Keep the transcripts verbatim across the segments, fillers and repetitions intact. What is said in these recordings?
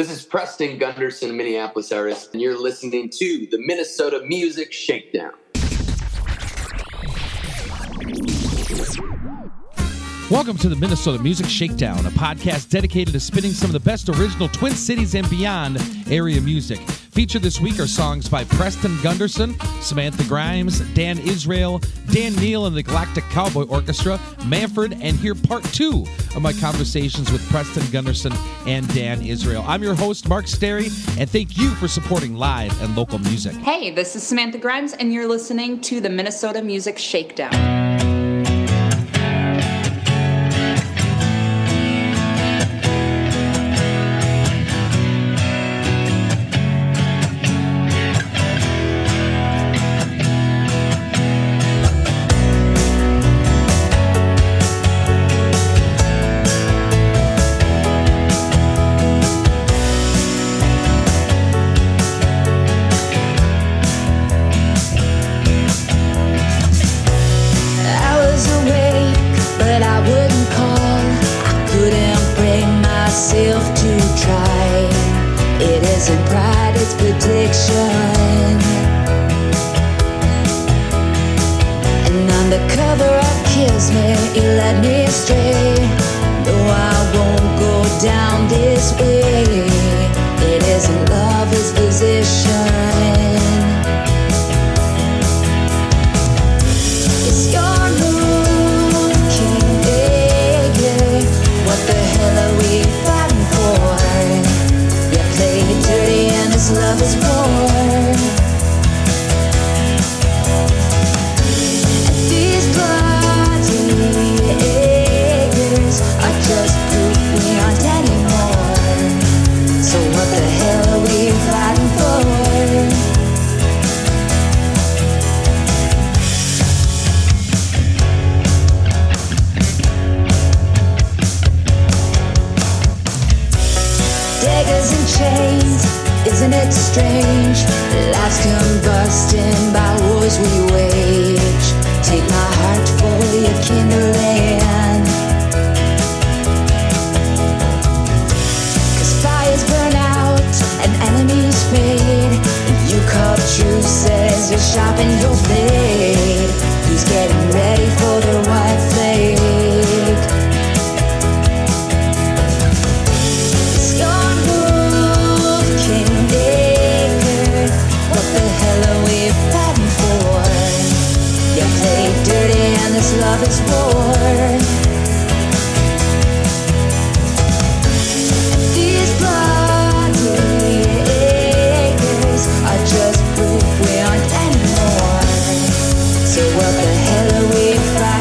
This is Preston Gunderson, Minneapolis artist, and you're listening to the Minnesota Music Shakedown. Welcome to the Minnesota Music Shakedown, a podcast dedicated to spinning some of the best original Twin Cities and beyond area music. Featured this week are songs by Preston Gunderson, Samantha Grimes, Dan Israel, Dan Neal and the Galactic Cowboy Orchestra, Manfred, and here part two of my conversations with Preston Gunderson and Dan Israel. I'm your host, Mark Sterry, and thank you for supporting live and local music. Hey, this is Samantha Grimes, and you're listening to the Minnesota Music Shakedown. What the hell are we fighting?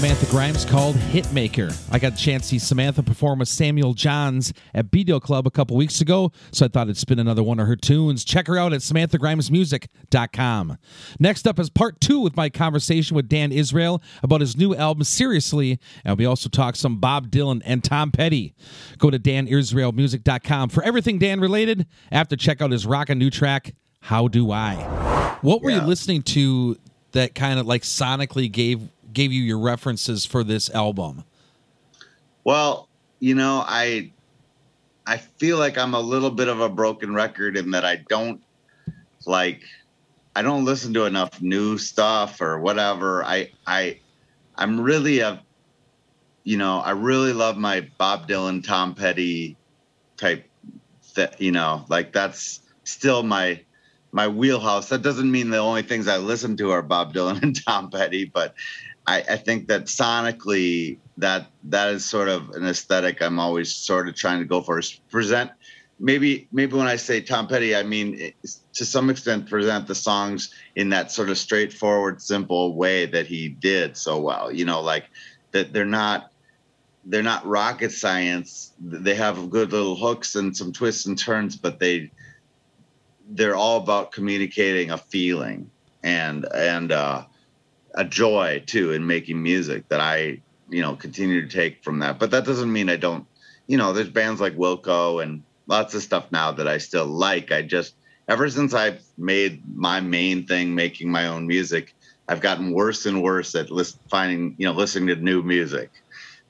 Samantha Grimes called Hitmaker. I got a chance to see Samantha perform with Samuel Johns at B D O Club a couple weeks ago, so I thought I'd spin another one of her tunes. Check her out at Samantha Grimes Music dot com. Next up is part two with my conversation with Dan Israel about his new album, Seriously, and we also talk some Bob Dylan and Tom Petty. Go to Dan Israel Music dot com for everything Dan-related. After, check out his rockin' new track, How Do I? What were yeah. you listening to that kind of like sonically gave... gave you your references for this album? Well, you know, I I feel like I'm a little bit of a broken record in that I don't like I don't listen to enough new stuff or whatever. I I I'm really a you know, I really love my Bob Dylan, Tom Petty type that, you know, like that's still my my wheelhouse. That doesn't mean the only things I listen to are Bob Dylan and Tom Petty, but I, I think that sonically, that that is sort of an aesthetic I'm always sort of trying to go for. Is present, maybe maybe when I say Tom Petty, I mean to some extent present the songs in that sort of straightforward, simple way that he did so well. You know, like that they're not they're not rocket science. They have good little hooks and some twists and turns, but they they're all about communicating a feeling and and. uh a joy too in making music that I, you know, continue to take from that. But that doesn't mean I don't, you know, there's bands like Wilco and lots of stuff now that I still like. I just, ever since I've made my main thing, making my own music, I've gotten worse and worse at list, finding, you know, listening to new music.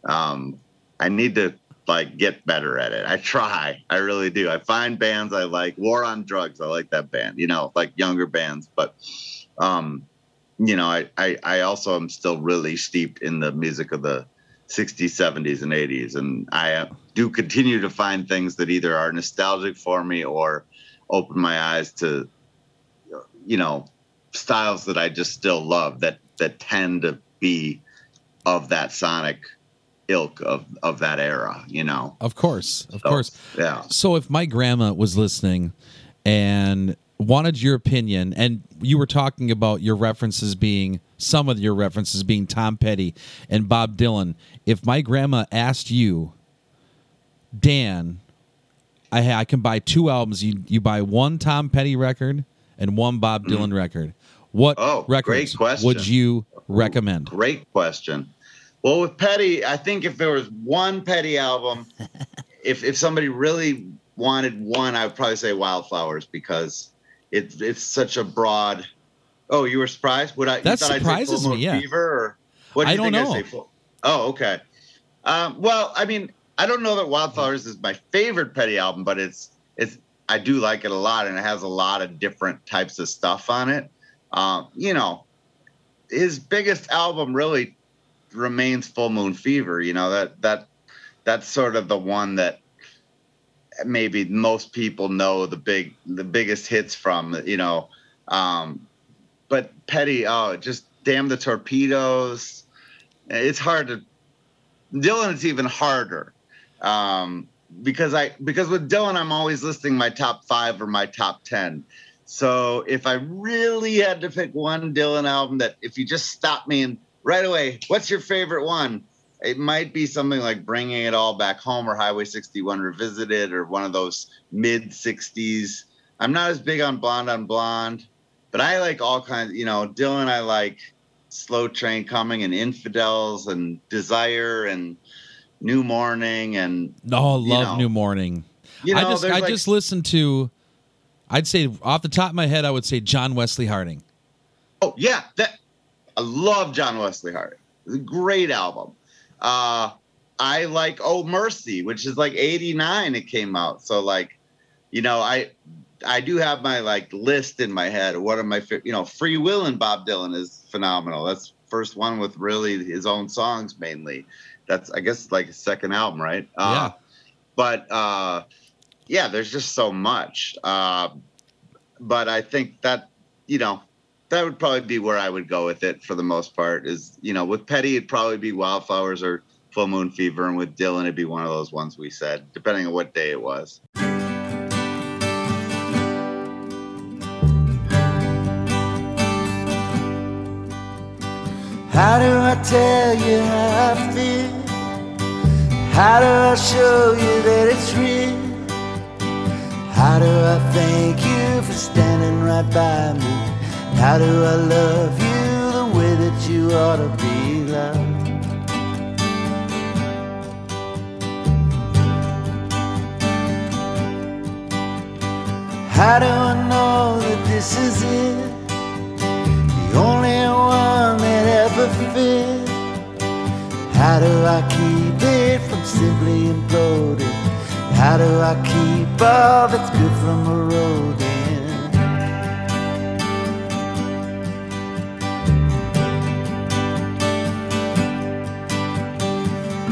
Um, I need to like get better at it. I try. I really do. I find bands I like. War on Drugs. I like that band, you know, like younger bands, but, um, you know, I, I, I also am still really steeped in the music of the sixties, seventies, and eighties. And I do continue to find things that either are nostalgic for me or open my eyes to, you know, styles that I just still love that, that tend to be of that sonic ilk of, of that era, you know. Of course, of so, course. Yeah. So if my grandma was listening and... wanted your opinion, and you were talking about your references being, some of your references being Tom Petty and Bob Dylan. If my grandma asked you, Dan, I, I can buy two albums. You you buy one Tom Petty record and one Bob Dylan mm-hmm. record. What oh, records would you recommend? Great question. Well, with Petty, I think if there was one Petty album, if if somebody really wanted one, I would probably say Wildflowers because... It's it's such a broad. Oh, you were surprised? Would I? That surprises me. Yeah. Fever or, what do you I don't think know. I say full? Oh, okay. Um, well, I mean, I don't know that Wildflowers is my favorite Petty album, but it's it's I do like it a lot, and it has a lot of different types of stuff on it. Um, you know, his biggest album really remains Full Moon Fever. You know that that that's sort of the one that. Maybe most people know the big, the biggest hits from, you know, um, but Petty, oh, just Damn the Torpedoes. It's hard to, Dylan is even harder um, because I, because with Dylan, I'm always listing my top five or my top ten. So if I really had to pick one Dylan album that if you just stop me and right away, what's your favorite one? It might be something like Bringing It All Back Home or Highway sixty-one Revisited or one of those mid-sixties. I'm not as big on Blonde on Blonde, but I like all kinds. You know, Dylan, I like Slow Train Coming and Infidels and Desire and New Morning. And oh, love you know, New Morning. You know, I just, I like, just listened to, I'd say off the top of my head, I would say John Wesley Harding. Oh, yeah. that I love John Wesley Harding. It's a great album. Uh, I like Oh Mercy, which is like eighty-nine it came out. So like, you know, I I do have my like list in my head. What are my, you know, Free Will and Bob Dylan is phenomenal. That's first one with really his own songs mainly. That's I guess like his second album, right? Uh, yeah. But uh, yeah, there's just so much. Uh, but I think that, you know. That would probably be where I would go with it for the most part is, you know, with Petty, it'd probably be Wildflowers or Full Moon Fever. And with Dylan, it'd be one of those ones we said, depending on what day it was. How do I tell you how I feel? How do I show you that it's real? How do I thank you for standing right by me? How do I love you the way that you ought to be loved? How do I know that this is it? The only one that ever fit. How do I keep it from simply imploding? How do I keep all that's good from eroding?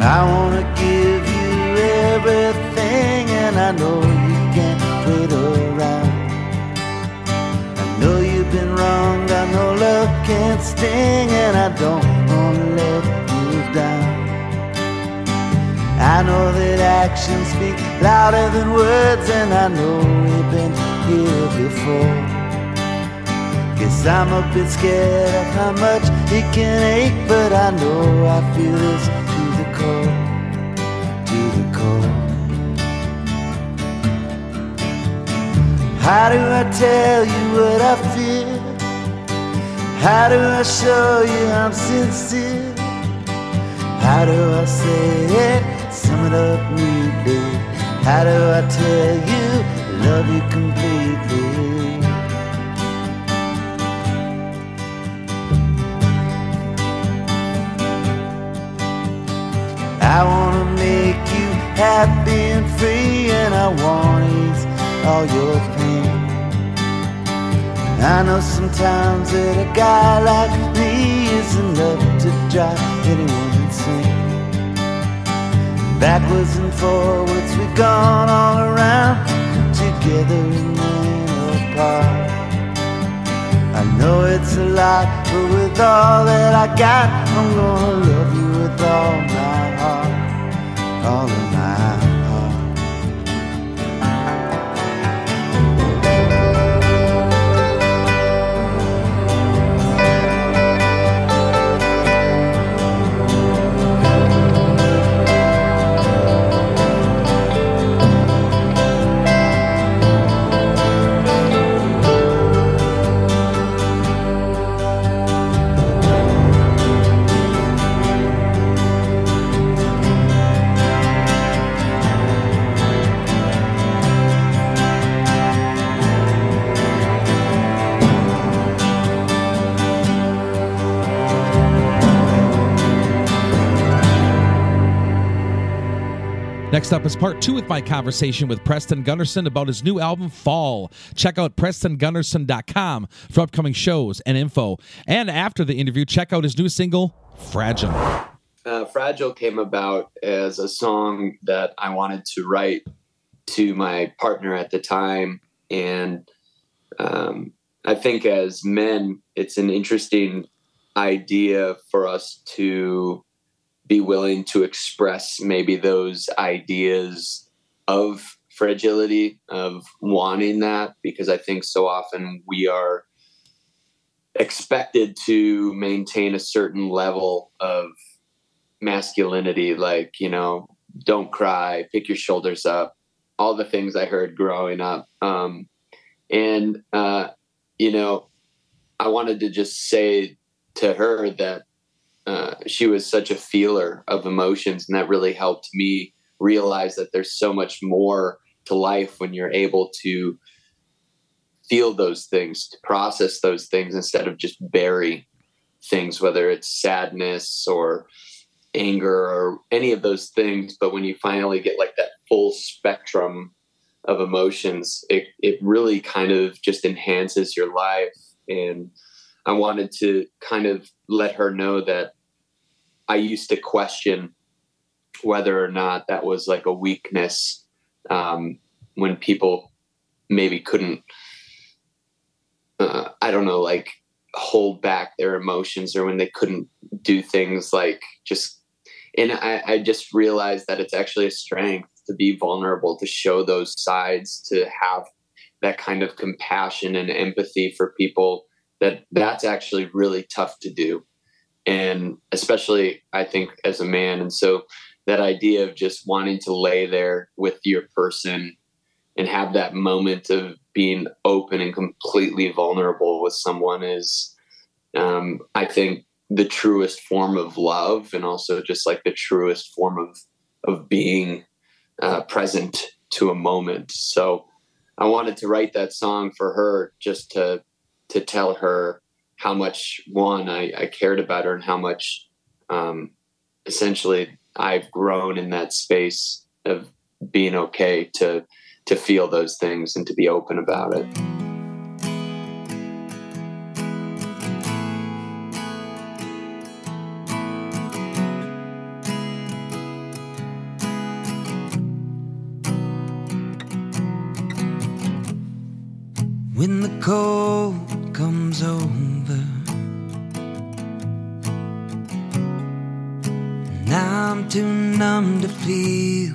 I wanna give you everything, and I know you can't wait around. I know you've been wronged, I know love can't sting, and I don't wanna let you down. I know that actions speak louder than words, and I know we've been here before. Guess I'm a bit scared of how much it can ache, but I know I feel this to the core, to the core. How do I tell you what I feel? How do I show you I'm sincere? How do I say it? Sum it up neatly. How do I tell you love you completely? I wanna make you happy and free, and I wanna ease all your pain. I know sometimes that a guy like me is enough to drive anyone insane. Backwards and forwards, we've gone all around, together and then apart. I know it's a lot, but with all that I got, I'm gonna love you with all my heart, all of my heart. Next up is part two with my conversation with Preston Gunderson about his new album, Fall. Check out Preston Gunnarson dot com for upcoming shows and info. And after the interview, check out his new single, Fragile. Uh, Fragile came about as a song that I wanted to write to my partner at the time. And um, I think as men, it's an interesting idea for us to be willing to express maybe those ideas of fragility, of wanting that, because I think so often we are expected to maintain a certain level of masculinity, like, you know, don't cry, pick your shoulders up, all the things I heard growing up. Um, and, uh, you know, I wanted to just say to her that Uh, she was such a feeler of emotions, and that really helped me realize that there's so much more to life when you're able to feel those things, to process those things instead of just bury things, whether it's sadness or anger or any of those things. But when you finally get like that full spectrum of emotions, it, it really kind of just enhances your life. And I wanted to kind of let her know that I used to question whether or not that was like a weakness um, when people maybe couldn't, uh, I don't know, like hold back their emotions, or when they couldn't do things like just, and I, I just realized that it's actually a strength to be vulnerable, to show those sides, to have that kind of compassion and empathy for people. That that's actually really tough to do. and especially I think as a man. And so that idea of just wanting to lay there with your person and have that moment of being open and completely vulnerable with someone is, um, I think, the truest form of love, and also just like the truest form of of being uh, present to a moment. So I wanted to write that song for her, just to to tell her how much, one, I, I cared about her, and how much um, essentially I've grown in that space of being okay to to feel those things and to be open about it. When the cold comes over and I'm too numb to feel,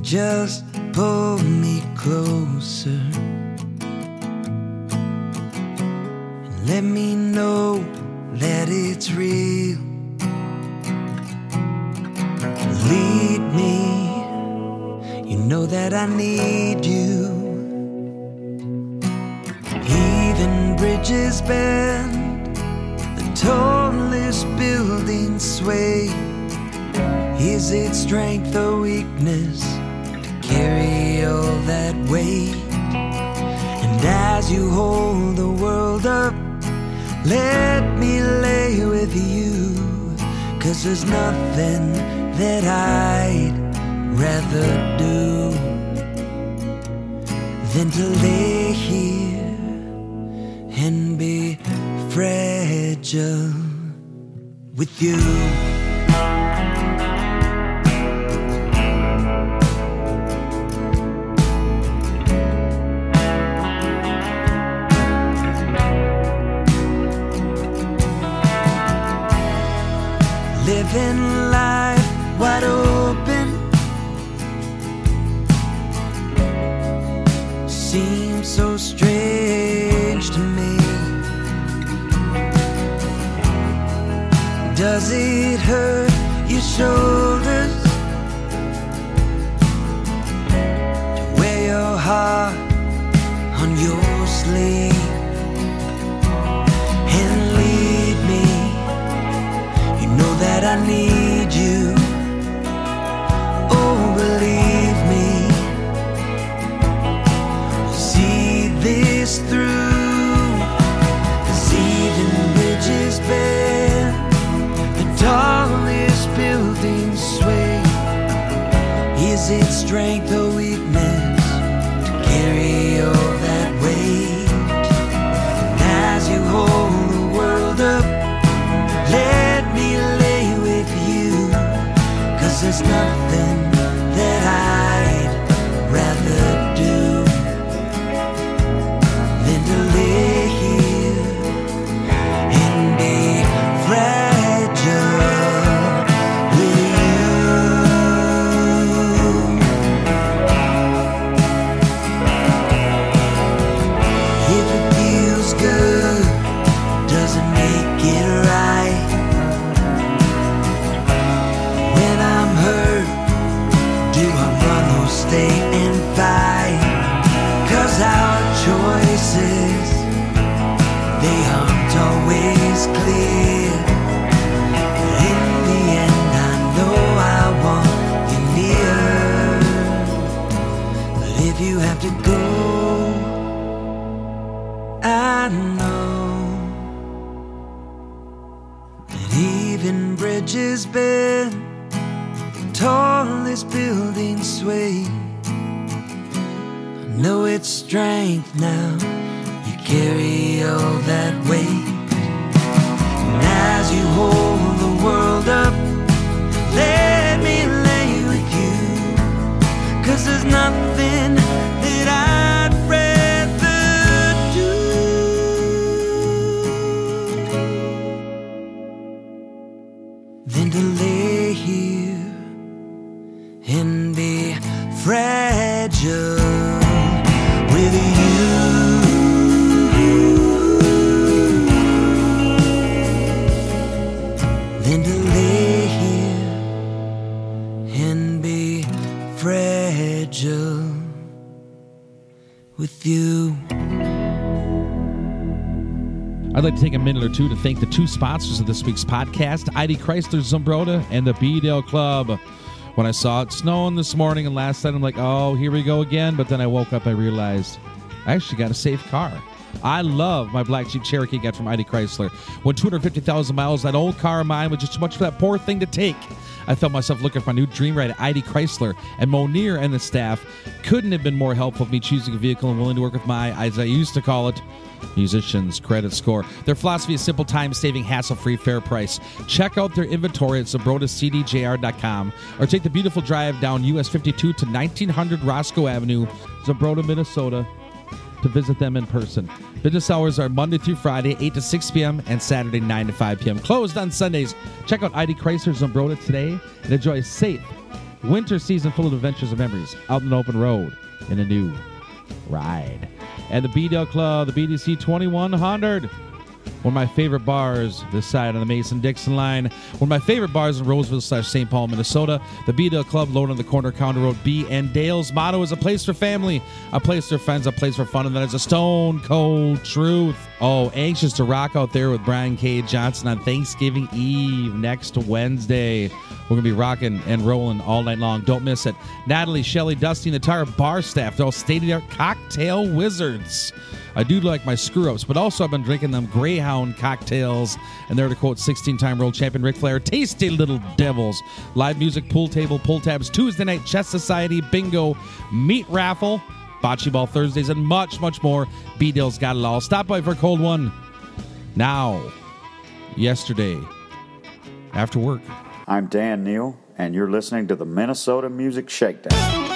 just pull me closer and let me know that it's real. Lead me, you know that I need you. Even bridges bend, the tallest building sway. Is it strength or weakness? Carry all that weight, and as you hold the world up, let me lay with you, 'cause there's nothing that I'd rather do than to lay here and be fragile with you. Living life wide open seems so strange to me. Does it hurt your shoulders to wear your heart on your sleeve? That I need you, oh believe me, see this through, 'cause even bridges bend, the tallest buildings sway. Is it strength or weakness to carry all that weight? And as you hold the world up, let there's nothing that I'd rather do than to lay here and be fragile with you. If it feels good, doesn't make it right. Stay and fight, 'cause our choices, they aren't always clear. But in the end I know I want you near. But if you have to go, I know that even bridges bend, tallest building sway. I know it's strength now, you carry all that weight, and as you hold the world up, let me lay with you, 'cause there's nothing that I'd rather do than to lay here and be fragile with you. fragile with you. I'd like to take a minute or two to thank the two sponsors of this week's podcast, I D Chrysler, Zabrota, and the B D O Club. When I saw it snowing this morning and last night, I'm like, oh, here we go again. But then I woke up, I realized I actually got a safe car. I love my black Jeep Cherokee I got from I D Chrysler. When two hundred fifty thousand miles, that old car of mine was just too much for that poor thing to take. I felt myself looking for my new dream ride at I D Chrysler, and Monier and the staff couldn't have been more helpful of me choosing a vehicle and willing to work with my, as I used to call it, musicians' credit score. Their philosophy is simple, time-saving, hassle-free, fair price. Check out their inventory at Zabrota C D J R dot com or take the beautiful drive down U S fifty-two to nineteen hundred Roscoe Avenue, Zabrota, Minnesota, to visit them in person. Business hours are Monday through Friday, eight to six p.m. and Saturday, nine to five p.m. Closed on Sundays. Check out I D Chrysler Zabrota today and enjoy a safe winter season full of adventures and memories out on an open road in a new ride. And the B D L Club, the B D C twenty-one hundred, one of my favorite bars this side on the Mason-Dixon line. One of my favorite bars in Roseville slash Saint Paul, Minnesota. The B D L Club, located on the corner of County Road B and Dale's motto is a place for family, a place for friends, a place for fun, and that is a stone cold truth. Oh, anxious to rock out there with Brian K. Johnson on Thanksgiving Eve next Wednesday. We're going to be rocking and rolling all night long. Don't miss it. Natalie, Shelley, Dusty, and the entire bar staff, they're all state-of-the-art cocktail wizards. I do like my screw-ups, but also I've been drinking them Greyhound cocktails, and they're, to quote sixteen-time world champion Ric Flair, tasty little devils. Live music, pool table, pull tabs, Tuesday night, chess society, bingo, meat raffle, bocce ball Thursdays, and much, much more. B-Dale's got it all. Stop by for a cold one now, yesterday, after work. I'm Dan Neal, and you're listening to the Minnesota Music Shakedown.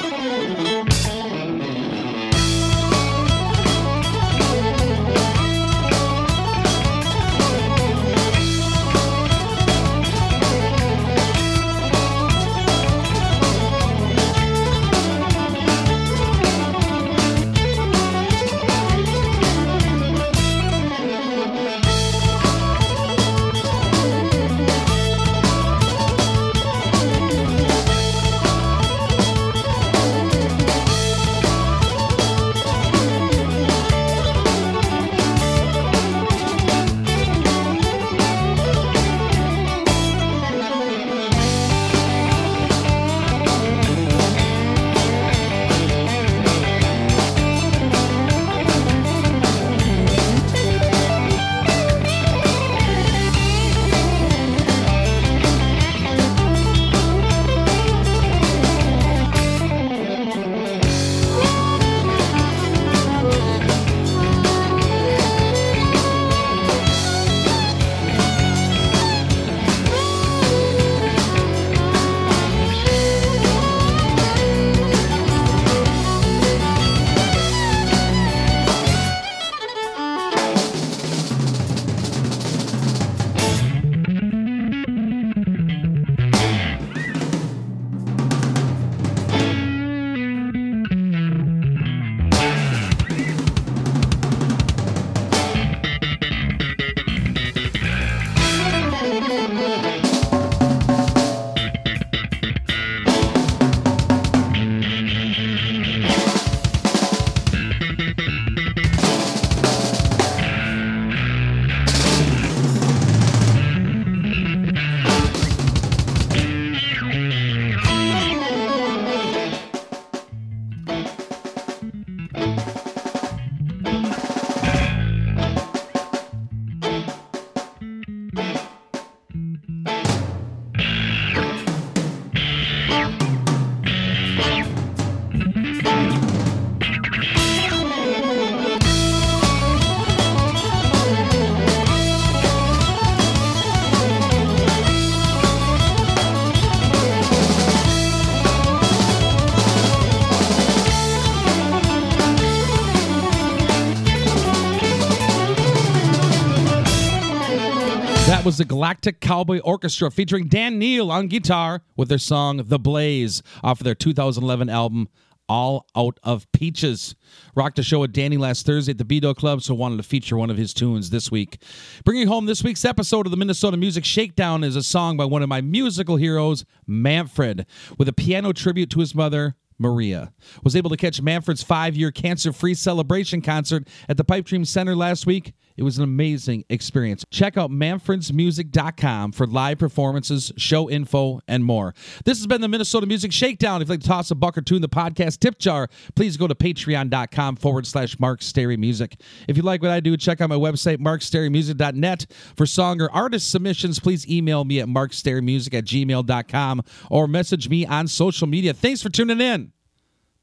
Was the Galactic Cowboy Orchestra featuring Dan Neal on guitar with their song The Blaze off of their two thousand eleven album All Out of Peaches. Rocked a show with Danny last Thursday at the B D O Club, so wanted to feature one of his tunes this week. Bringing home this week's episode of the Minnesota Music Shakedown is a song by one of my musical heroes, Manfred, with a piano tribute to his mother, Maria. Was able to catch Manfred's five-year cancer-free celebration concert at the Pipe Dream Center last week. It was an amazing experience. Check out Manfred's Music dot com for live performances, show info, and more. This has been the Minnesota Music Shakedown. If you'd like to toss a buck or two in the podcast tip jar, please go to patreon.com forward slash Mark Sterry Music. If you like what I do, check out my website, mark sterry music dot net. For song or artist submissions, please email me at mark sterry music at gmail dot com or message me on social media. Thanks for tuning in.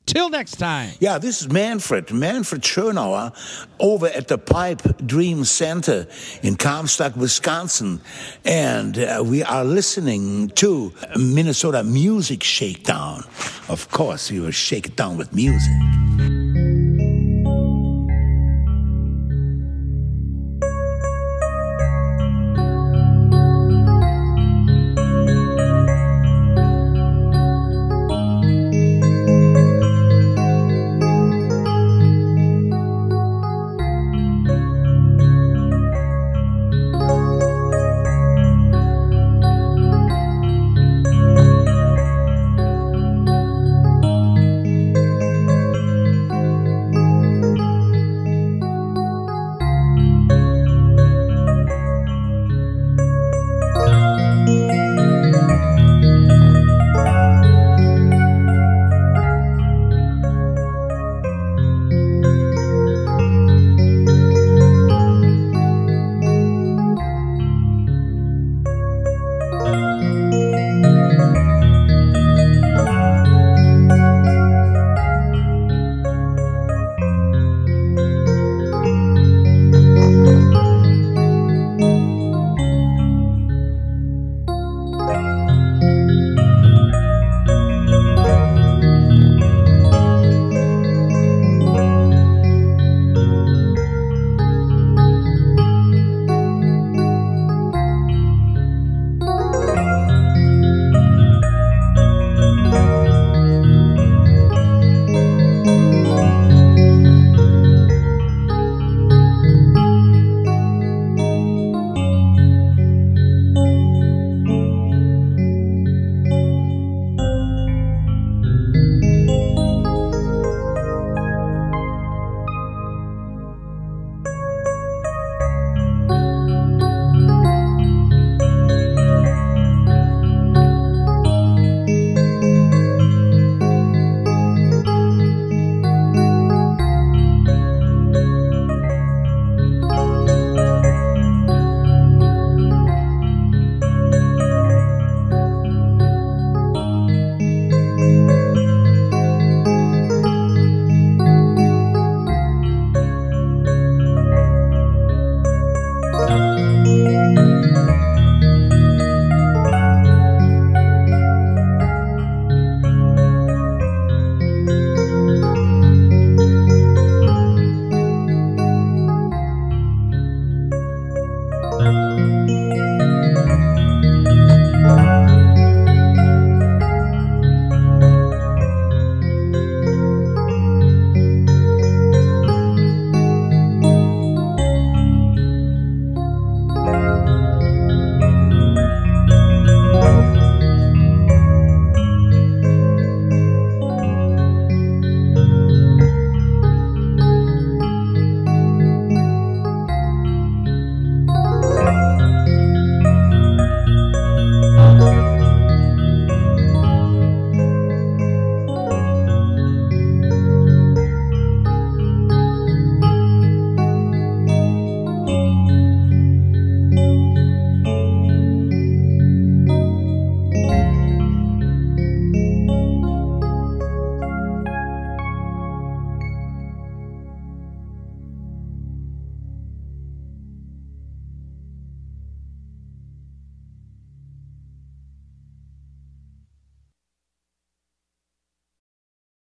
Till next time. Yeah, this is Manfred, Manfred Schoenauer, over at the Pipe Dream Center in Comstock, Wisconsin. And uh, we are listening to Minnesota Music Shakedown. Of course, you will shake it down with music.